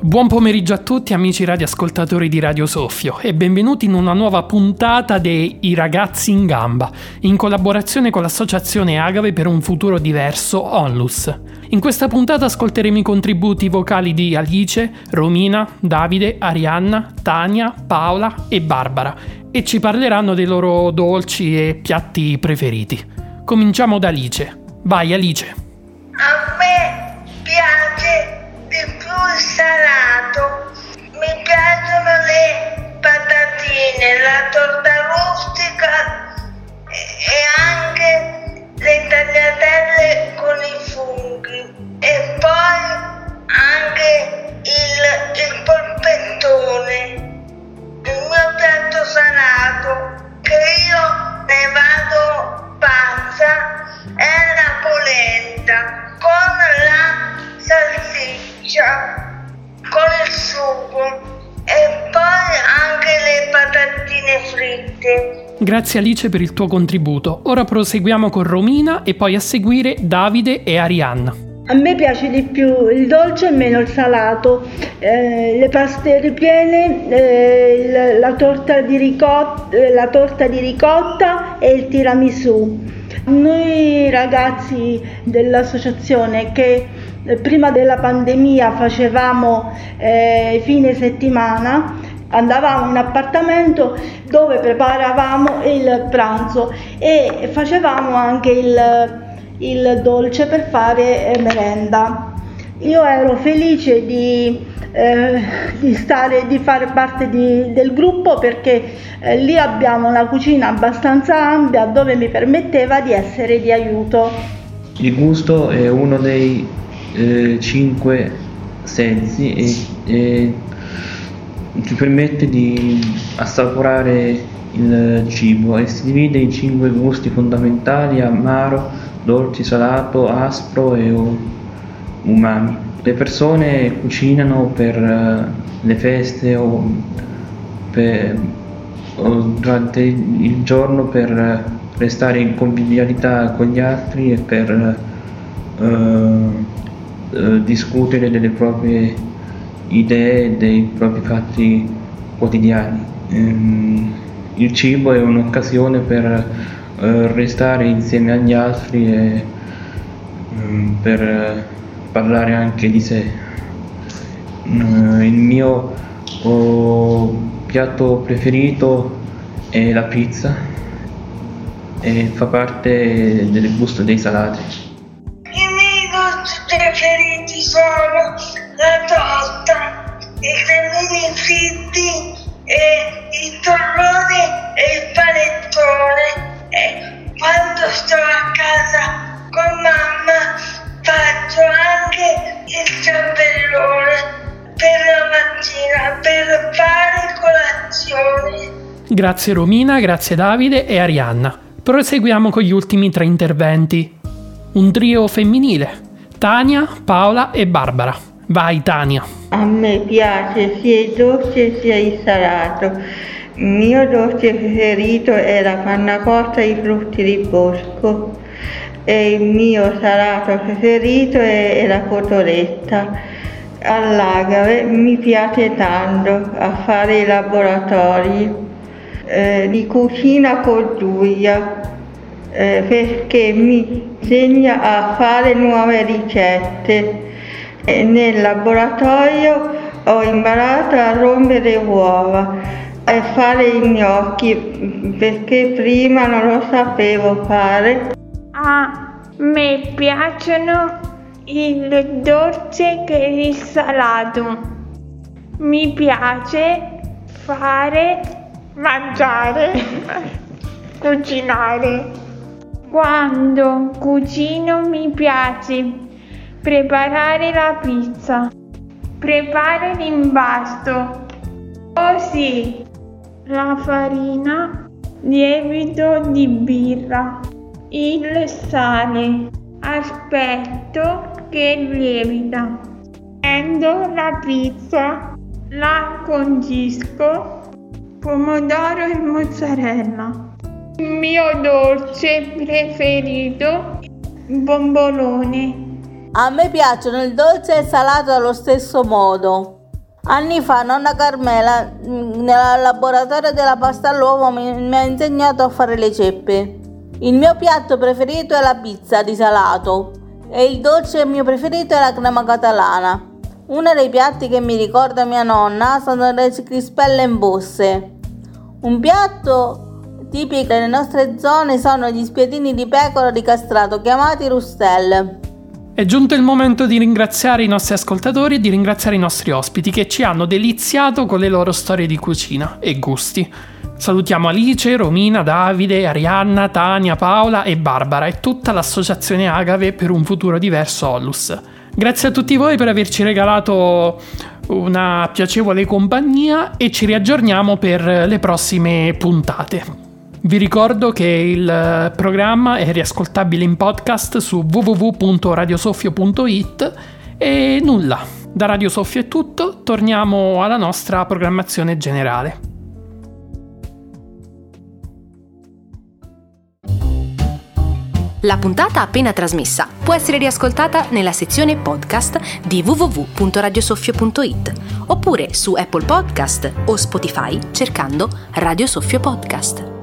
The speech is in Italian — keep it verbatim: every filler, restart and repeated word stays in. Buon pomeriggio a tutti amici radioascoltatori di Radio Soffio e benvenuti in una nuova puntata dei I ragazzi in gamba, in collaborazione con l'Associazione Agave per un futuro diverso Onlus. In questa puntata ascolteremo i contributi vocali di Alice, Romina, Davide, Arianna, Tania, Paola e Barbara e ci parleranno dei loro dolci e piatti preferiti. Cominciamo da Alice. Vai Alice! A me piace di più salato, mi piacciono le patatine, la torta rustica e anche le tagliatelle con i funghi e poi anche il, il polpettone, il mio piatto salato che io ne vado pazza è la polenta con la salsiccia, con il sugo e poi anche le patatine fritte. Grazie Alice per il tuo contributo. Ora proseguiamo con Romina e poi a seguire Davide e Arianna. A me piace di più il dolce e meno il salato, eh, le paste ripiene, eh, la, torta di ricotta, la torta di ricotta e il tiramisù. Noi ragazzi dell'associazione che prima della pandemia facevamo eh, fine settimana, andavamo in appartamento dove preparavamo il pranzo e facevamo anche il, il dolce per fare eh, merenda. Io ero felice di, eh, di, stare, di fare parte di, del gruppo perché eh, lì abbiamo una cucina abbastanza ampia dove mi permetteva di essere di aiuto. Il gusto è uno dei eh, cinque sensi e, e ci permette di assaporare il cibo e si divide in cinque gusti fondamentali: amaro, dolce, salato, aspro e umami. Le persone cucinano per uh, le feste o, per, o durante il giorno per uh, restare in convivialità con gli altri e per uh, uh, discutere delle proprie idee, dei propri fatti quotidiani. Um, il cibo è un'occasione per uh, restare insieme agli altri e um, per uh, parlare anche di sé. Il mio oh, piatto preferito è la pizza e fa parte del gusto dei salati. I miei gusti preferiti sono la torta, i cremini fritti, e il torrone e il panettone. E quando sto a casa con mamma faccio anche il ciambellone per la mattina, per fare colazione. Grazie Romina, grazie Davide e Arianna. Proseguiamo con gli ultimi tre interventi. Un trio femminile. Tania, Paola e Barbara. Vai Tania. A me piace sia il dolce sia il salato. Il mio dolce preferito è la panna cotta e i frutti di bosco. E il mio salato preferito è la cotoletta. All'agave mi piace tanto a fare i laboratori eh, di cucina con Giulia eh, perché mi insegna a fare nuove ricette. E nel laboratorio ho imparato a rompere uova e fare i gnocchi perché prima non lo sapevo fare. A me piacciono il dolce che il salato. Mi piace fare, mangiare, cucinare. Quando cucino mi piace preparare la pizza, preparare l'imbasto, così la farina, lievito di birra, il sale, aspetto che lievita, prendo la pizza, la congisco, pomodoro e mozzarella. Il mio dolce preferito, bombolone. A me piacciono il dolce e il salato allo stesso modo. Anni fa nonna Carmela nel laboratorio della pasta all'uovo mi, mi ha insegnato a fare le ceppe. Il mio piatto preferito è la pizza di salato e il dolce mio preferito è la crema catalana. Uno dei piatti che mi ricorda mia nonna sono le crispelle in bosse. Un piatto tipico delle nostre zone sono gli spiedini di pecora ricastrato chiamati rustell. È giunto il momento di ringraziare i nostri ascoltatori e di ringraziare i nostri ospiti che ci hanno deliziato con le loro storie di cucina e gusti. Salutiamo Alice, Romina, Davide, Arianna, Tania, Paola e Barbara e tutta l'associazione Agave per un futuro diverso Onlus. Grazie a tutti voi per averci regalato una piacevole compagnia e ci riaggiorniamo per le prossime puntate. Vi ricordo che il programma è riascoltabile in podcast su w w w punto radio soffio punto i t e nulla, da Radio Soffio è tutto, torniamo alla nostra programmazione generale. La puntata appena trasmessa può essere riascoltata nella sezione podcast di w w w punto radio soffio punto i t oppure su Apple Podcast o Spotify cercando Radio Soffio Podcast.